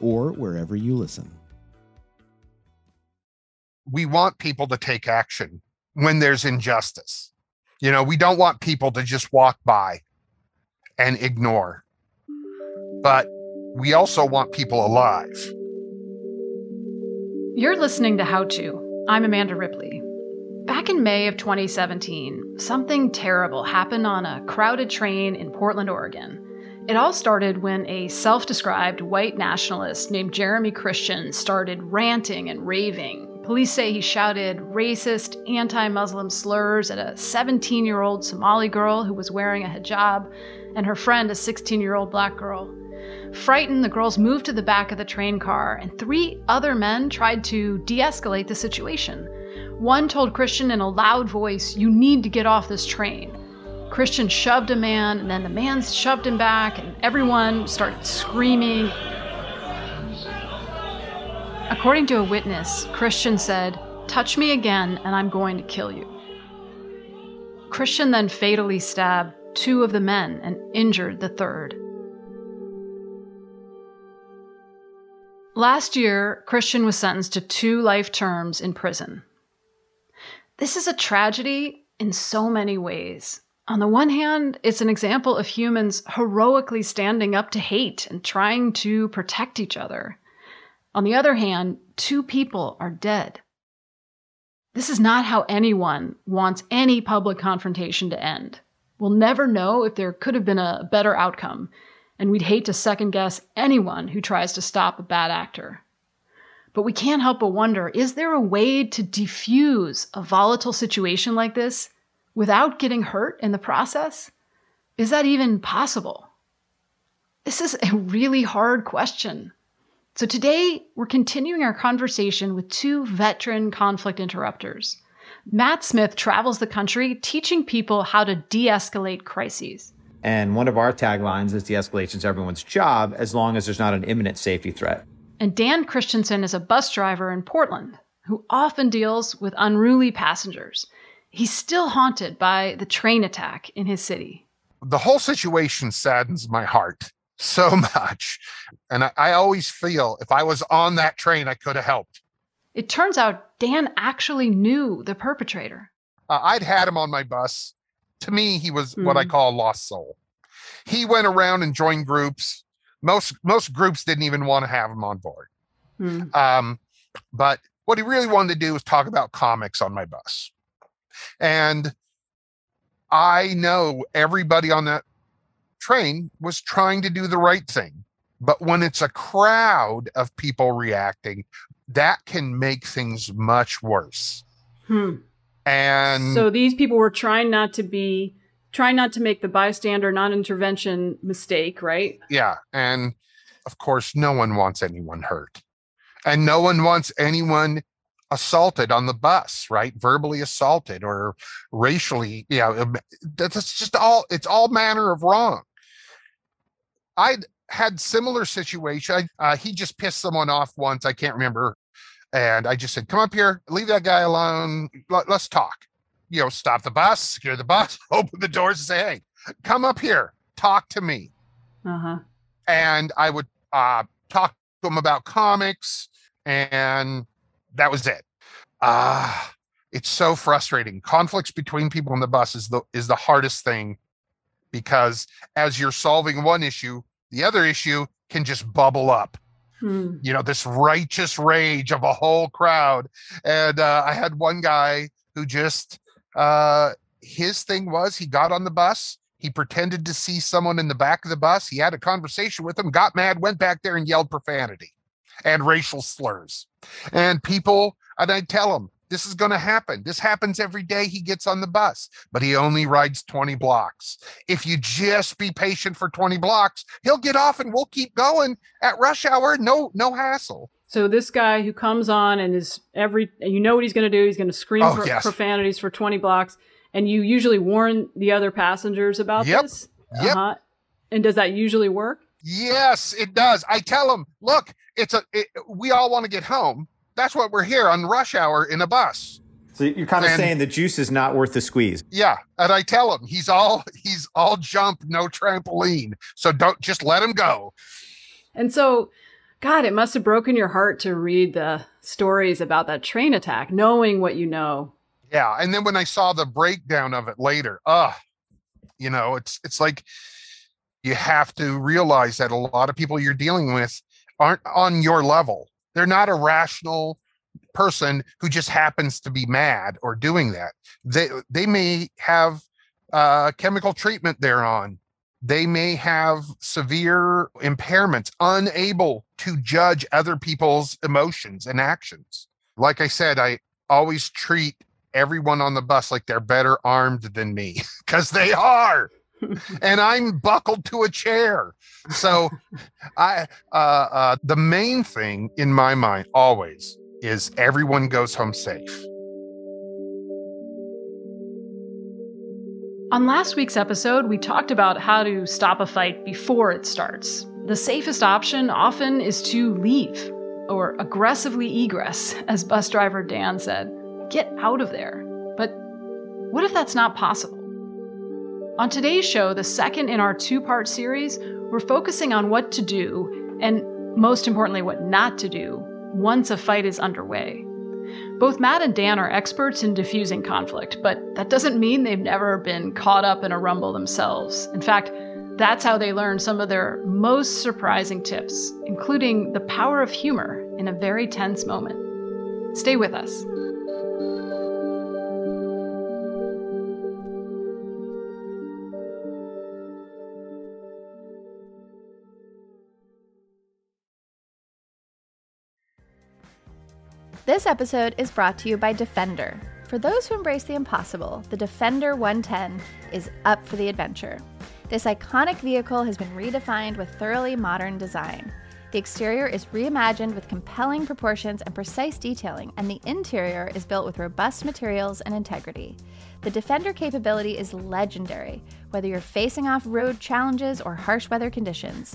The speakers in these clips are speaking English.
or wherever you listen. We want people to take action when there's injustice. You know, we don't want people to just walk by and ignore, but we also want people alive. You're listening to How To. I'm Amanda Ripley. Back in May of 2017, something terrible happened on a crowded train in Portland, Oregon. It all started when a self-described white nationalist named Jeremy Christian started ranting and raving. Police say he shouted racist, anti-Muslim slurs at a 17-year-old Somali girl who was wearing a hijab and her friend, a 16-year-old black girl. Frightened, the girls moved to the back of the train car, and three other men tried to de-escalate the situation. One told Christian in a loud voice, "You need to get off this train." Christian shoved a man, and then the man shoved him back, and everyone started screaming. According to a witness, Christian said, "Touch me again, and I'm going to kill you." Christian then fatally stabbed two of the men and injured the third. Last year, Christian was sentenced to 2 life terms in prison. This is a tragedy in so many ways. On the one hand, it's an example of humans heroically standing up to hate and trying to protect each other. On the other hand, 2 people are dead. This is not how anyone wants any public confrontation to end. We'll never know if there could have been a better outcome. And we'd hate to second-guess anyone who tries to stop a bad actor. But we can't help but wonder, is there a way to defuse a volatile situation like this without getting hurt in the process? Is that even possible? This is a really hard question. So today, we're continuing our conversation with 2 veteran conflict interrupters. Matt Smith travels the country teaching people how to de-escalate crises. And one of our taglines is de-escalation is everyone's job as long as there's not an imminent safety threat. And Dan Christensen is a bus driver in Portland who often deals with unruly passengers. He's still haunted by the train attack in his city. The whole situation saddens my heart so much. And I always feel if I was on that train, I could have helped. It turns out Dan actually knew the perpetrator. I'd had him on my bus. To me, he was what I call a lost soul. He went around and joined groups. Most groups didn't even want to have him on board. But what he really wanted to do was talk about comics on my bus. And I know everybody on that train was trying to do the right thing. But when it's a crowd of people reacting, that can make things much worse. And so these people were trying not to make the bystander non-intervention mistake, right? Yeah. And of course, no one wants anyone hurt. And no one wants anyone assaulted on the bus, right? Verbally assaulted or racially. Yeah. That's just all, it's all manner of wrong. I had similar situation. He just pissed someone off once. I can't remember. And I just said, come up here, leave that guy alone. Let's talk. You know, stop the bus, secure the bus, open the doors and say, hey, come up here, talk to me. And I would talk to him about comics. And that was it. It's so frustrating. Conflicts between people on the bus is the hardest thing, because as you're solving one issue, the other issue can just bubble up. You know, this righteous rage of a whole crowd. And I had one guy who just, his thing was he got on the bus. He pretended to see someone in the back of the bus. He had a conversation with them, got mad, went back there and yelled profanity and racial slurs. And people, and I tell them, This is going to happen. This happens every day he gets on the bus, but he only rides 20 blocks. If you just be patient for 20 blocks, he'll get off and we'll keep going at rush hour. No hassle. So this guy who comes on and is you know what he's going to do. He's going to scream profanities for 20 blocks. And you usually warn the other passengers about this. Uh-huh. Yep. And does that usually work? Yes, it does. I tell them, look, we all want to get home. That's what we're here on rush hour in a bus. So you're kind of saying the juice is not worth the squeeze. Yeah. And I tell him he's all jump, no trampoline. So don't just let him go. And so, God, it must have broken your heart to read the stories about that train attack, knowing what you know. Yeah. And then when I saw the breakdown of it later, it's like you have to realize that a lot of people you're dealing with aren't on your level. They're not a rational person who just happens to be mad or doing that. They may have chemical treatment they're on. They may have severe impairments, unable to judge other people's emotions and actions. Like I said, I always treat everyone on the bus like they're better armed than me, because they are. And I'm buckled to a chair. So I the main thing in my mind always is everyone goes home safe. On last week's episode, we talked about how to stop a fight before it starts. The safest option often is to leave, or aggressively egress, as bus driver Dan said. Get out of there. But what if that's not possible? On today's show, the second in our two-part series, we're focusing on what to do, and most importantly, what not to do, once a fight is underway. Both Matt and Dan are experts in diffusing conflict, but that doesn't mean they've never been caught up in a rumble themselves. In fact, that's how they learned some of their most surprising tips, including the power of humor in a very tense moment. Stay with us. This episode is brought to you by Defender. For those who embrace the impossible, the Defender 110 is up for the adventure. This iconic vehicle has been redefined with thoroughly modern design. The exterior is reimagined with compelling proportions and precise detailing, and the interior is built with robust materials and integrity. The Defender capability is legendary, whether you're facing off road challenges or harsh weather conditions.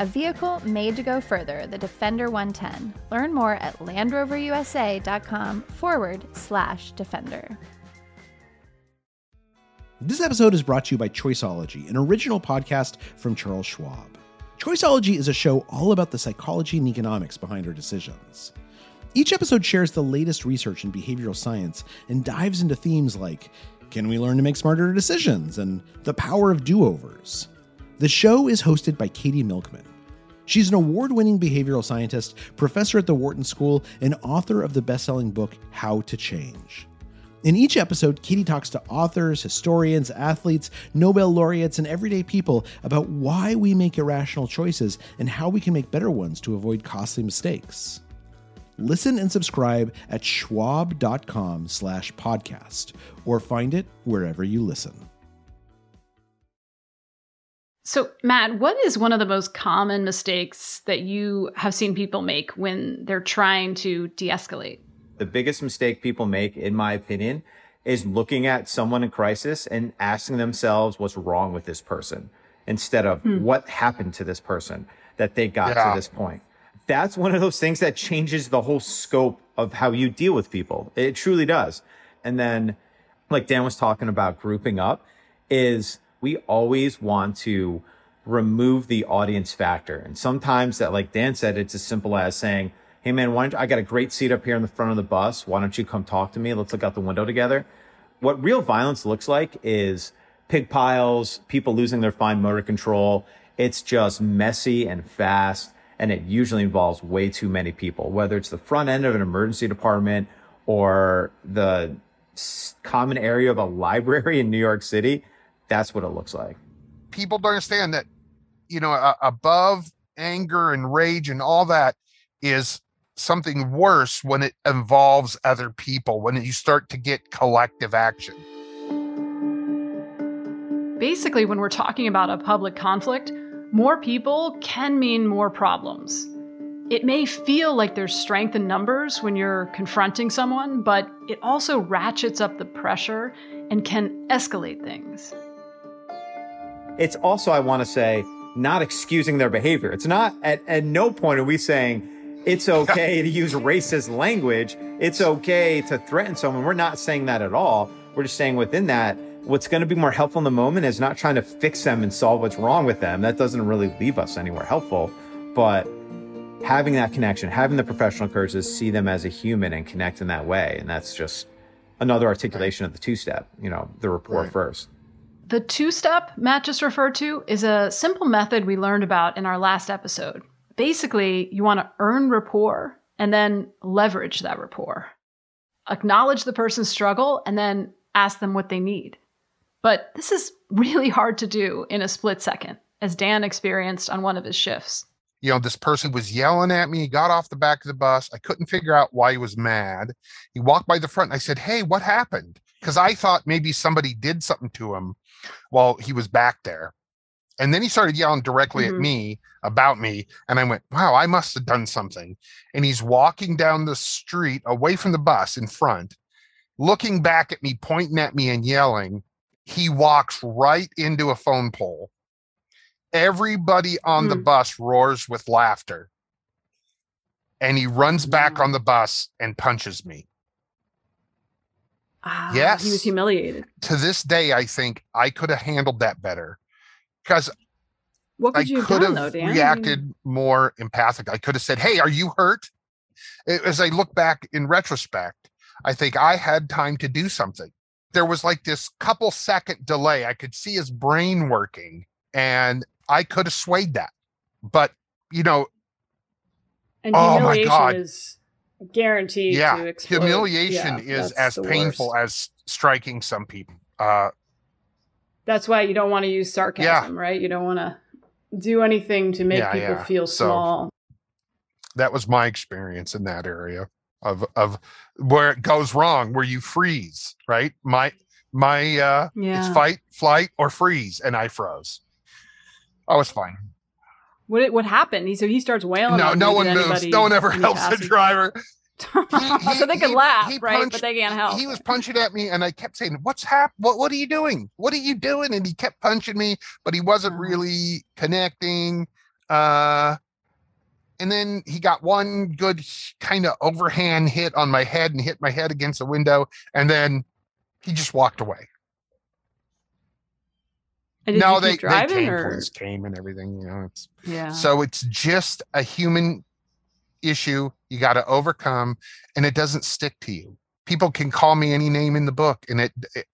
A vehicle made to go further, the Defender 110. Learn more at LandRoverUSA.com/Defender. This episode is brought to you by Choiceology, an original podcast from Charles Schwab. Choiceology is a show all about the psychology and economics behind our decisions. Each episode shares the latest research in behavioral science and dives into themes like, can we learn to make smarter decisions? And the power of do-overs. The show is hosted by Katie Milkman. She's an award-winning behavioral scientist, professor at the Wharton School, and author of the best-selling book, How to Change. In each episode, Katie talks to authors, historians, athletes, Nobel laureates, and everyday people about why we make irrational choices and how we can make better ones to avoid costly mistakes. Listen and subscribe at schwab.com/podcast or find it wherever you listen. So, Matt, what is one of the most common mistakes that you have seen people make when they're trying to de-escalate? The biggest mistake people make, in my opinion, is looking at someone in crisis and asking themselves what's wrong with this person instead of what happened to this person that they got to this point. That's one of those things that changes the whole scope of how you deal with people. It truly does. And then, like Dan was talking about, grouping up is... we always want to remove the audience factor. And sometimes that, like Dan said, it's as simple as saying, hey, man, why don't you, I got a great seat up here in the front of the bus. Why don't you come talk to me? Let's look out the window together. What real violence looks like is pig piles, people losing their fine motor control. It's just messy and fast, and it usually involves way too many people, whether it's the front end of an emergency department or the common area of a library in New York City. That's what it looks like. People don't understand that, you know, above anger and rage and all that is something worse when it involves other people, when you start to get collective action. Basically, when we're talking about a public conflict, more people can mean more problems. It may feel like there's strength in numbers when you're confronting someone, but it also ratchets up the pressure and can escalate things. It's also, I want to say, not excusing their behavior. It's not, at no point are we saying it's okay to use racist language. It's okay to threaten someone. We're not saying that at all. We're just saying within that, what's going to be more helpful in the moment is not trying to fix them and solve what's wrong with them. That doesn't really leave us anywhere helpful, but having that connection, having the professional courage to see them as a human and connect in that way. And that's just another articulation of the two-step, you know, the rapport first. The two-step Matt just referred to is a simple method we learned about in our last episode. Basically, you want to earn rapport and then leverage that rapport. Acknowledge the person's struggle and then ask them what they need. But this is really hard to do in a split second, as Dan experienced on one of his shifts. You know, this person was yelling at me. He got off the back of the bus. I couldn't figure out why he was mad. He walked by the front and I said, hey, what happened? Because I thought maybe somebody did something to him while he was back there. And then he started yelling directly at me about me. And I went, wow, I must have done something. And he's walking down the street away from the bus in front, looking back at me, pointing at me and yelling. He walks right into a phone pole. Everybody on the bus roars with laughter. And he runs back on the bus and punches me. Ah, yes. He was humiliated. To this day, I think I could have handled that better. Because I could have reacted more empathic. I could have said, hey, are you hurt? As I look back in retrospect, I think I had time to do something. There was like this couple second delay. I could see his brain working and I could have swayed that. But, you know, and oh my God. Is guaranteed to explode. Humiliation is as painful as striking some people. That's why you don't want to use sarcasm, right? You don't want to do anything to make people feel small. That was my experience in that area. Of where it goes wrong, where you freeze, right? My it's fight, flight, or freeze, and I froze. I was fine. What happened? He starts wailing. No one moves. No one ever helps the driver. So they can laugh, right? But they can't help. He was punching at me, and I kept saying, "What's happening? What are you doing? What are you doing?" And he kept punching me, but he wasn't really connecting. And then he got one good kind of overhand hit on my head and hit my head against the window. And then he just walked away. And no, police came and everything. You know, so it's just a human issue you got to overcome, and it doesn't stick to you. People can call me any name in the book, and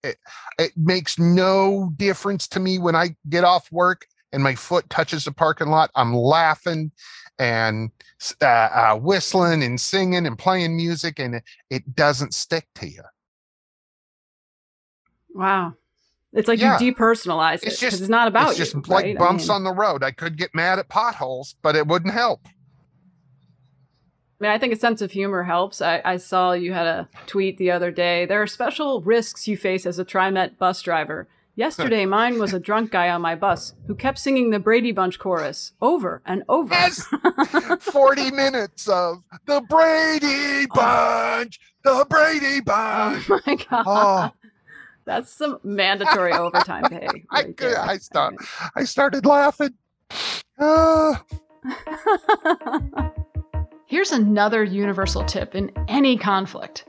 it makes no difference to me when I get off work and my foot touches the parking lot. I'm laughing and whistling and singing and playing music, and it doesn't stick to you. Wow. It's like you depersonalize it because it's not about you. It's just like bumps on the road. I could get mad at potholes, but it wouldn't help. I mean, I think a sense of humor helps. I saw you had a tweet the other day. There are special risks you face as a TriMet bus driver. Yesterday, mine was a drunk guy on my bus who kept singing the Brady Bunch chorus over and over. Yes! 40 minutes of the Brady Bunch, the Brady Bunch. Oh, my God. Oh. That's some mandatory overtime pay. Right I started laughing. Here's another universal tip in any conflict.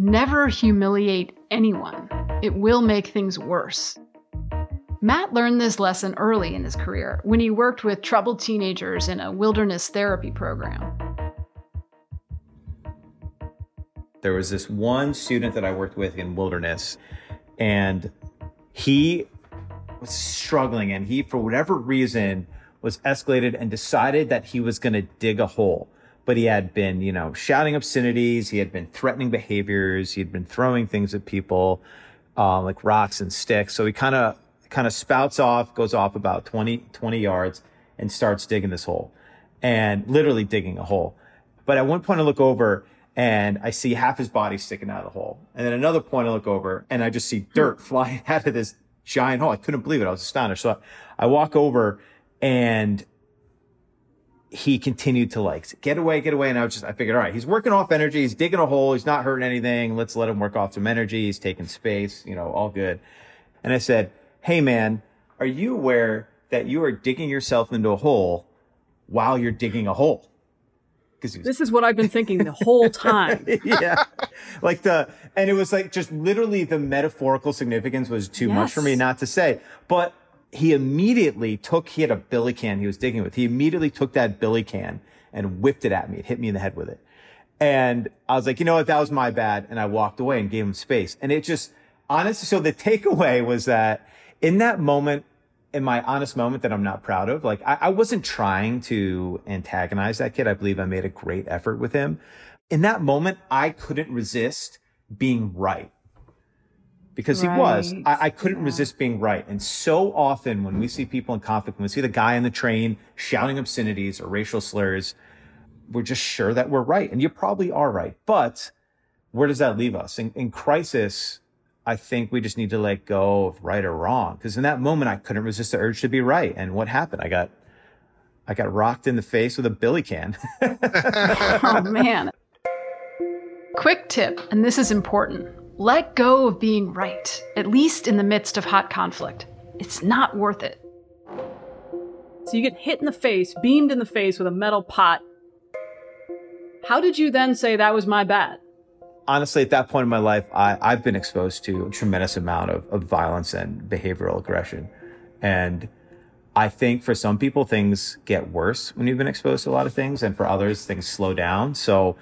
Never humiliate anyone. It will make things worse. Matt learned this lesson early in his career when he worked with troubled teenagers in a wilderness therapy program. There was this one student that I worked with in Wilderness, and he was struggling, and he, for whatever reason, was escalated and decided that he was going to dig a hole. But he had been, you know, shouting obscenities. He had been threatening behaviors. He had been throwing things at people, like rocks and sticks. So he kind of spouts off, goes off about 20 yards and starts digging this hole, and literally digging a hole. But at one point I look over and I see half his body sticking out of the hole. And then another point I look over and I just see dirt flying out of this giant hole. I couldn't believe it. I was astonished. So I walk over, and he continued to like, get away. And I figured, all right, he's working off energy. He's digging a hole. He's not hurting anything. Let's let him work off some energy. He's taking space, you know, all good. And I said, hey man, are you aware that you are digging yourself into a hole while you're digging a hole? This is what I've been thinking the whole time. Yeah. And it was like just literally the metaphorical significance was too much for me not to say. But he immediately he had a billy can he was digging with. He immediately took that billy can and whipped it at me. It hit me in the head with it. And I was like, you know what? That was my bad. And I walked away and gave him space. And it just, honestly, so the takeaway was that in that moment, in my honest moment that I'm not proud of, like I wasn't trying to antagonize that kid. I believe I made a great effort with him. In that moment, I couldn't resist being right because he was. I couldn't resist being right. And so often when we see people in conflict, when we see the guy in the train shouting obscenities or racial slurs, we're just sure that we're right. And you probably are right. But where does that leave us? In crisis, I think we just need to let go of right or wrong. Because in that moment, I couldn't resist the urge to be right. And what happened? I got rocked in the face with a billy can. Oh, man. Quick tip, and this is important. Let go of being right, at least in the midst of hot conflict. It's not worth it. So you get hit in the face, beamed in the face with a metal pot. How did you then say that was my bad? Honestly, at that point in my life, I've been exposed to a tremendous amount of violence and behavioral aggression. And I think for some people, things get worse when you've been exposed to a lot of things. And for others, things slow down. So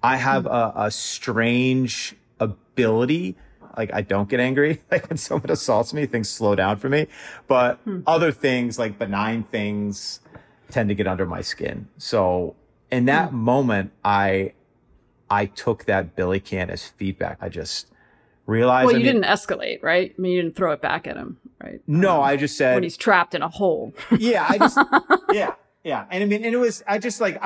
I have a strange ability. Like, I don't get angry. Like, when someone assaults me, things slow down for me. But other things, like benign things, tend to get under my skin. So in that moment, I took that billy can as feedback. I just realized... Well, you didn't escalate, right? I mean, you didn't throw it back at him, right? No, I just said... When he's trapped in a hole. Yeah, I just... Yeah. And I mean, and it was... I just like...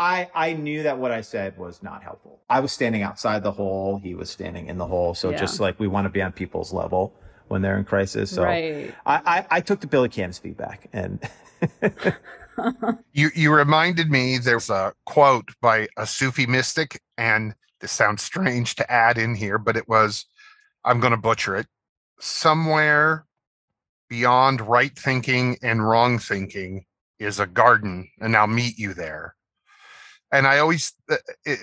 I knew that what I said was not helpful. I was standing outside the hole. He was standing in the hole. So just like, we want to be on people's level when they're in crisis. So I took the billy can as feedback and... You reminded me there's a quote by a Sufi mystic, and this sounds strange to add in here, but it was, I'm going to butcher it, somewhere beyond right thinking and wrong thinking is a garden, and I'll meet you there. And it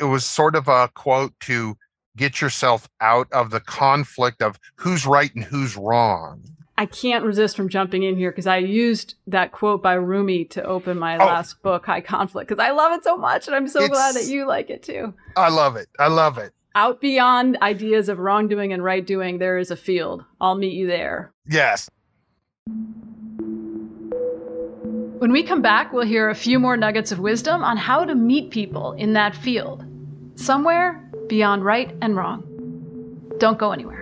was sort of a quote to get yourself out of the conflict of who's right and who's wrong. I can't resist from jumping in here because I used that quote by Rumi to open my last book, High Conflict, because I love it so much. And I'm so glad that you like it, too. I love it. Out beyond ideas of wrongdoing and right doing, there is a field. I'll meet you there. Yes. When we come back, we'll hear a few more nuggets of wisdom on how to meet people in that field, somewhere beyond right and wrong. Don't go anywhere.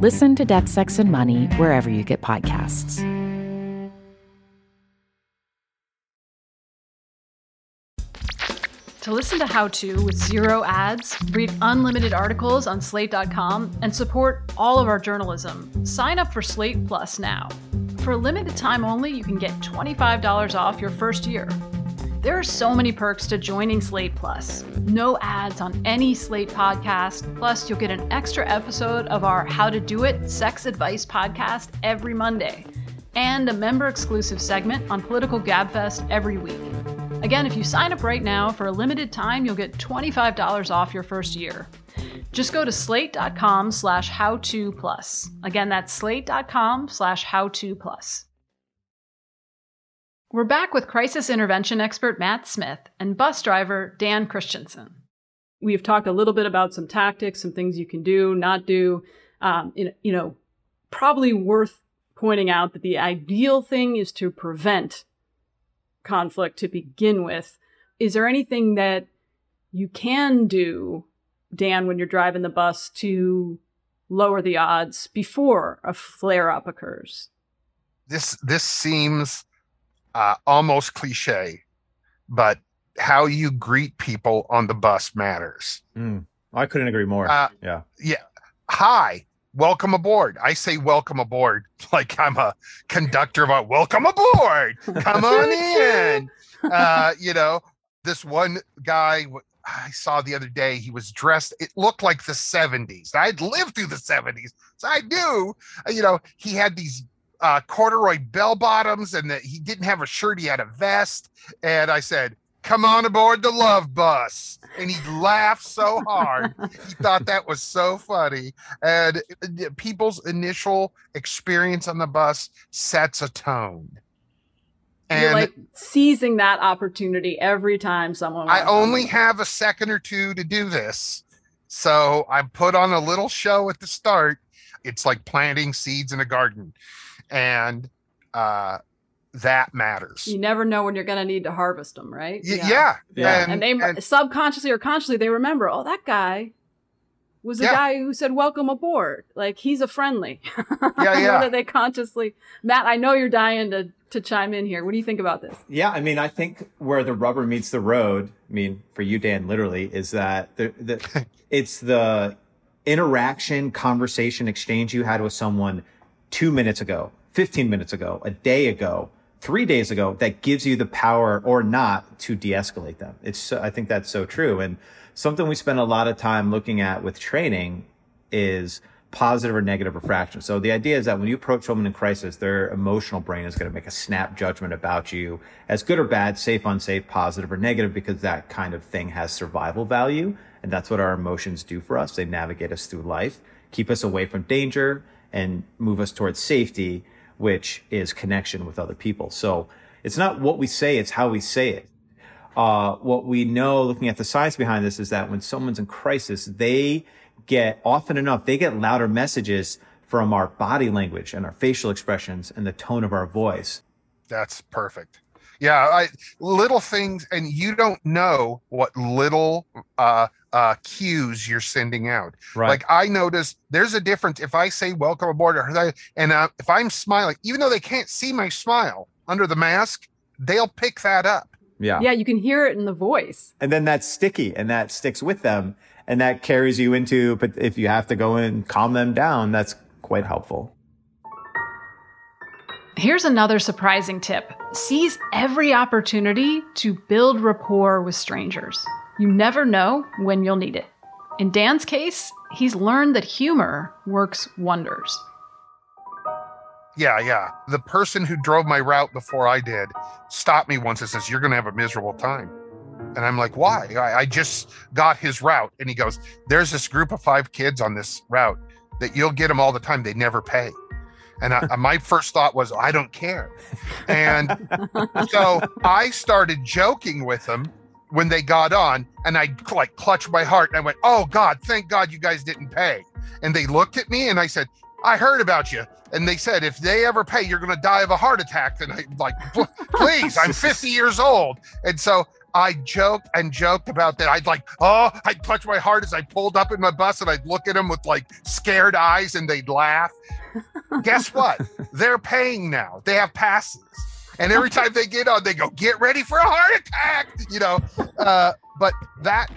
Listen to Death, Sex, and Money wherever you get podcasts. To listen to How To with zero ads, read unlimited articles on Slate.com, and support all of our journalism, sign up for Slate Plus now. For a limited time only, you can get $25 off your first year. There are so many perks to joining Slate Plus. No ads on any Slate podcast. Plus, you'll get an extra episode of our How To Do It Sex Advice podcast every Monday, and a member-exclusive segment on Political Gabfest every week. Again, if you sign up right now for a limited time, you'll get $25 off your first year. Just go to slate.com/howtoplus. Again, that's slate.com/howtoplus. We're back with crisis intervention expert Matt Smith and bus driver Dan Christensen. We've talked a little bit about some tactics, some things you can do, not do. Probably worth pointing out that the ideal thing is to prevent conflict to begin with. Is there anything that you can do, Dan, when you're driving the bus to lower the odds before a flare-up occurs? This seems almost cliche, but how you greet people on the bus matters. I couldn't agree more. Yeah. Hi, welcome aboard. I say welcome aboard like I'm a conductor about welcome aboard. Come on in. This one guy I saw the other day, he was dressed, it looked like the 70s. I'd lived through the 70s, so I knew, he had these corduroy bell bottoms, and that he didn't have a shirt, he had a vest. And I said, come on aboard the love bus. And he laughed so hard. He thought that was so funny. And people's initial experience on the bus sets a tone. And you're like seizing that opportunity every time someone. I only have a second or two to do this. So I put on a little show at the start. It's like planting seeds in a garden. And that matters. You never know when you're going to need to harvest them, right? Yeah. And they subconsciously or consciously, they remember, oh, that guy was the guy who said, welcome aboard. Like, he's a friendly. Whether they consciously. Matt, I know you're dying to chime in here. What do you think about this? Yeah, I mean, I think where the rubber meets the road, I mean, for you, Dan, literally, is that it's the interaction, conversation, exchange you had with someone 2 minutes ago, 15 minutes ago, a day ago, 3 days ago, that gives you the power or not to de-escalate them. I think that's so true. And something we spend a lot of time looking at with training is positive or negative refraction. So the idea is that when you approach someone in crisis, their emotional brain is going to make a snap judgment about you as good or bad, safe, unsafe, positive or negative, because that kind of thing has survival value. And that's what our emotions do for us. They navigate us through life, keep us away from danger, and move us towards safety, which is connection with other people. So it's not what we say, it's how we say it. What we know, looking at the science behind this, is that when someone's in crisis, they get louder messages from our body language and our facial expressions and the tone of our voice. That's perfect. Yeah, little things, and you don't know what little cues you're sending out. Right. Like, I notice there's a difference if I say welcome aboard, and if I'm smiling, even though they can't see my smile under the mask, they'll pick that up. Yeah, you can hear it in the voice. And then that's sticky, and that sticks with them. And that carries you into, but if you have to go and calm them down, that's quite helpful. Here's another surprising tip. Seize every opportunity to build rapport with strangers. You never know when you'll need it. In Dan's case, he's learned that humor works wonders. Yeah. The person who drove my route before I did stopped me once and says, you're going to have a miserable time. And I'm like, why? I just got his route. And he goes, there's this group of 5 kids on this route that you'll get them all the time. They never pay. And my first thought was, I don't care. And so I started joking with them when they got on, and I clutched my heart. And I went, oh, God, thank God you guys didn't pay. And they looked at me and I said, I heard about you. And they said, if they ever pay, you're going to die of a heart attack. And I'm like, please, I'm 50 years old. And so I joked and joked about that. I'd like, oh, I'd clutch my heart as I pulled up in my bus and I'd look at them with like scared eyes and they'd laugh. Guess what? They're paying now. They have passes. And every time they get on, they go, get ready for a heart attack, you know. But that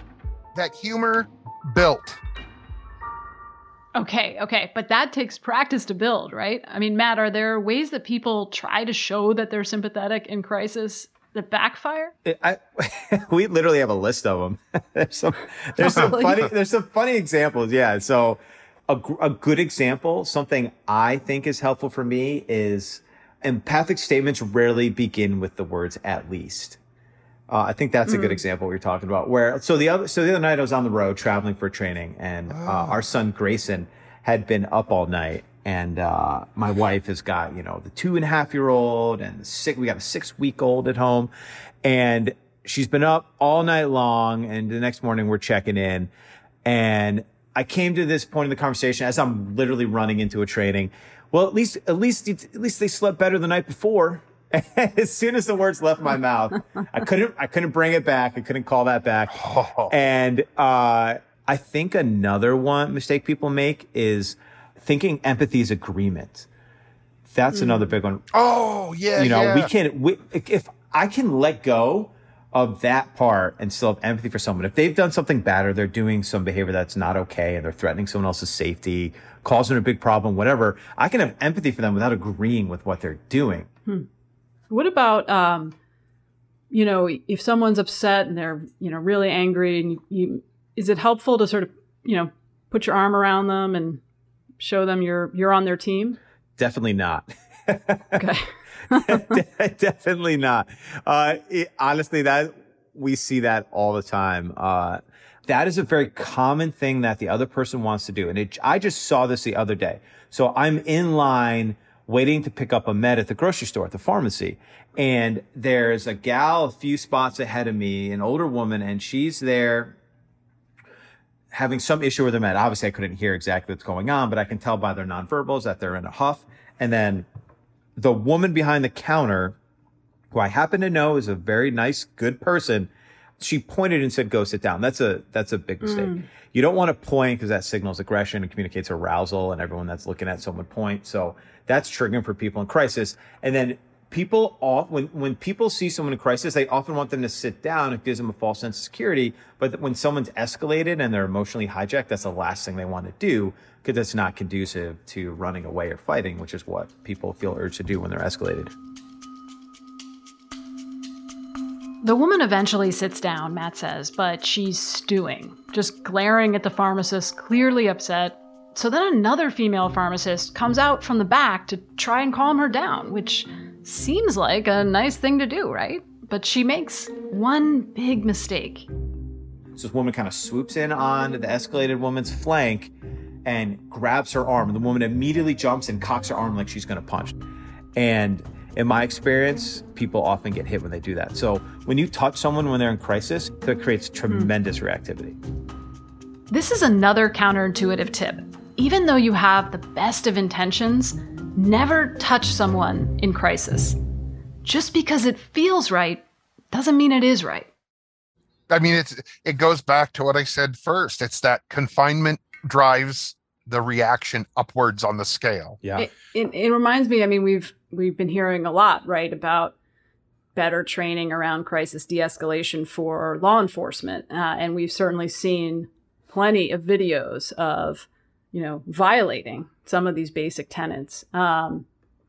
humor built. Okay. But that takes practice to build, right? I mean, Matt, are there ways that people try to show that they're sympathetic in crisis that backfire? We literally have a list of them. There's some funny examples. Yeah. So a good example, something I think is helpful for me is empathic statements rarely begin with the words "at least." I think that's a good example you're talking about. So the other night I was on the road traveling for training, and our son Grayson had been up all night, and my wife has got, you know, the 2.5-year-old and we got a 6-week-old at home, and she's been up all night long, and the next morning we're checking in, and I came to this point in the conversation as I'm literally running into a training. Well, at least they slept better the night before. As soon as the words left my mouth, I couldn't bring it back. I couldn't call that back. Oh. And I think another mistake people make is thinking empathy is agreement. That's another big one. Oh, yeah. You know, if I can let go of that part and still have empathy for someone, if they've done something bad or they're doing some behavior that's not okay and they're threatening someone else's safety, causing a big problem, whatever, I can have empathy for them without agreeing with what they're doing. What about, you know, if someone's upset and they're, you know, really angry, and is it helpful to sort of, you know, put your arm around them and show them you're on their team? Definitely not. Okay. Definitely not. Honestly, that we see that all the time. That is a very common thing that the other person wants to do. And I just saw this the other day. So I'm in line waiting to pick up a med at the grocery store, at the pharmacy. And there's a gal a few spots ahead of me, an older woman, and she's there having some issue with her med. Obviously, I couldn't hear exactly what's going on, but I can tell by their nonverbals that they're in a huff. And then the woman behind the counter, who I happen to know is a very nice, good person, she pointed and said, "Go sit down." That's a big mistake. You don't want to point because that signals aggression and communicates arousal, and everyone that's looking at someone point. So that's triggering for people in crisis. And then when people see someone in crisis, they often want them to sit down. It gives them a false sense of security. But when someone's escalated and they're emotionally hijacked, that's the last thing they want to do, because that's not conducive to running away or fighting, which is what people feel urged to do when they're escalated. The woman eventually sits down, Matt says, but she's stewing, just glaring at the pharmacist, clearly upset. So then another female pharmacist comes out from the back to try and calm her down, which seems like a nice thing to do, right? But she makes one big mistake. So this woman kind of swoops in on the escalated woman's flank and grabs her arm. The woman immediately jumps and cocks her arm like she's going to punch. And in my experience, people often get hit when they do that. So when you touch someone when they're in crisis, that creates tremendous reactivity. This is another counterintuitive tip. Even though you have the best of intentions, never touch someone in crisis. Just because it feels right doesn't mean it is right. I mean, it goes back to what I said first. It's that confinement drives the reaction upwards on the scale. Yeah. It reminds me, I mean, we've been hearing a lot, right, about better training around crisis de-escalation for law enforcement. And we've certainly seen plenty of videos of, you know, violating some of these basic tenets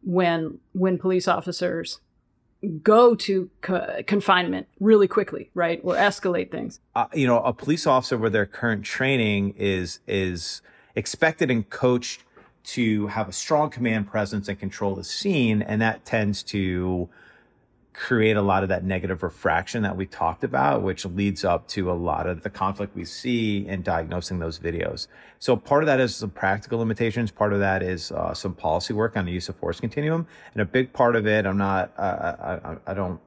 when police officers go to confinement really quickly, right, or escalate things. You know, a police officer with their current training is expected and coached to have a strong command presence and control the scene. And that tends to create a lot of that negative refraction that we talked about, which leads up to a lot of the conflict we see in diagnosing those videos. So part of that is some practical limitations. Part of that is some policy work on the use of force continuum. And a big part of it, I don't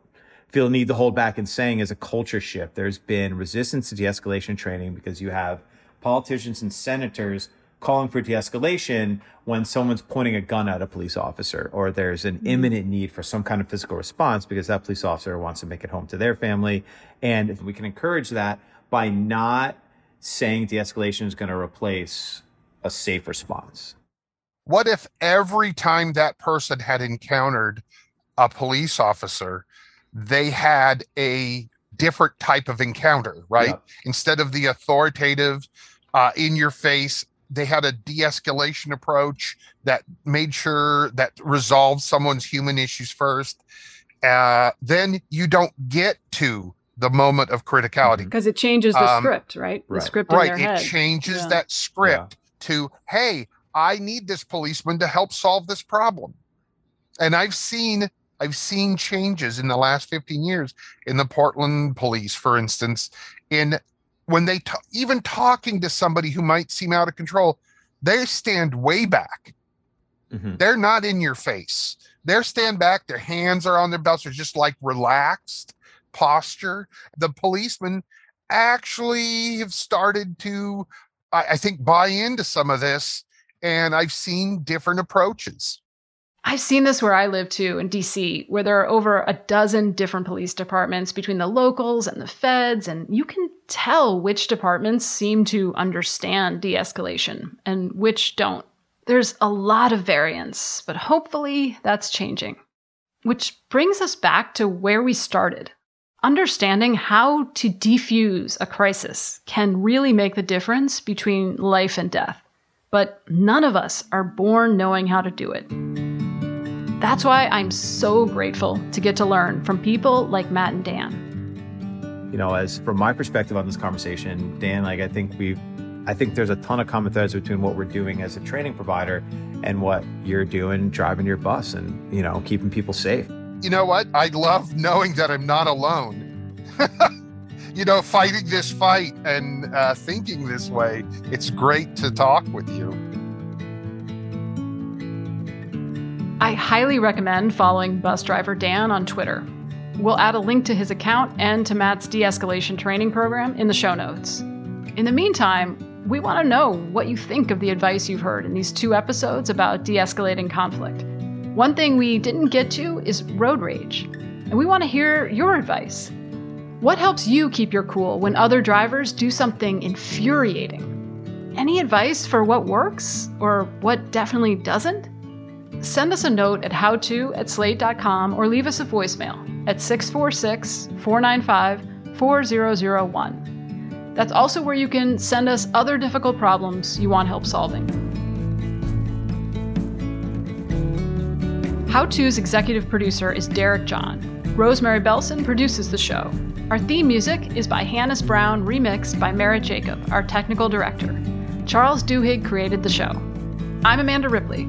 feel the need to hold back in saying, is a culture shift. There's been resistance to de-escalation training because you have politicians and senators calling for de-escalation when someone's pointing a gun at a police officer or there's an imminent need for some kind of physical response because that police officer wants to make it home to their family. And if we can encourage that by not saying de-escalation is going to replace a safe response. What if every time that person had encountered a police officer, they had a different type of encounter, right? Yeah. Instead of the authoritative, in your face, they had a de-escalation approach that made sure that resolved someone's human issues first. Then you don't get to the moment of criticality. Because it changes the script, right? The script in their head. It changes that script to, hey, I need this policeman to help solve this problem. And I've seen changes in the last 15 years in the Portland police, for instance, in when they even talking to somebody who might seem out of control, they stand way back. Mm-hmm. They're not in your face. They're stand back. Their hands are on their belts. They're just like relaxed posture. The policemen actually have started to, I think, buy into some of this. And I've seen different approaches. I've seen this where I live, too, in D.C., where there are over a dozen different police departments between the locals and the feds, and you can tell which departments seem to understand de-escalation and which don't. There's a lot of variance, but hopefully that's changing. Which brings us back to where we started. Understanding how to defuse a crisis can really make the difference between life and death. But none of us are born knowing how to do it. That's why I'm so grateful to get to learn from people like Matt and Dan. You know, as from my perspective on this conversation, Dan, like I think there's a ton of common threads between what we're doing as a training provider and what you're doing driving your bus and, you know, keeping people safe. You know what? I love knowing that I'm not alone. You know, fighting this fight and thinking this way. It's great to talk with you. I highly recommend following bus driver Dan on Twitter. We'll add a link to his account and to Matt's de-escalation training program in the show notes. In the meantime, we want to know what you think of the advice you've heard in these two episodes about de-escalating conflict. One thing we didn't get to is road rage, and we want to hear your advice. What helps you keep your cool when other drivers do something infuriating? Any advice for what works or what definitely doesn't? Send us a note at howto@slate.com or leave us a voicemail at 646-495-4001. That's also where you can send us other difficult problems you want help solving. How To's executive producer is Derek John. Rosemary Belson produces the show. Our theme music is by Hannes Brown, remixed by Merit Jacob, our technical director. Charles Duhigg created the show. I'm Amanda Ripley.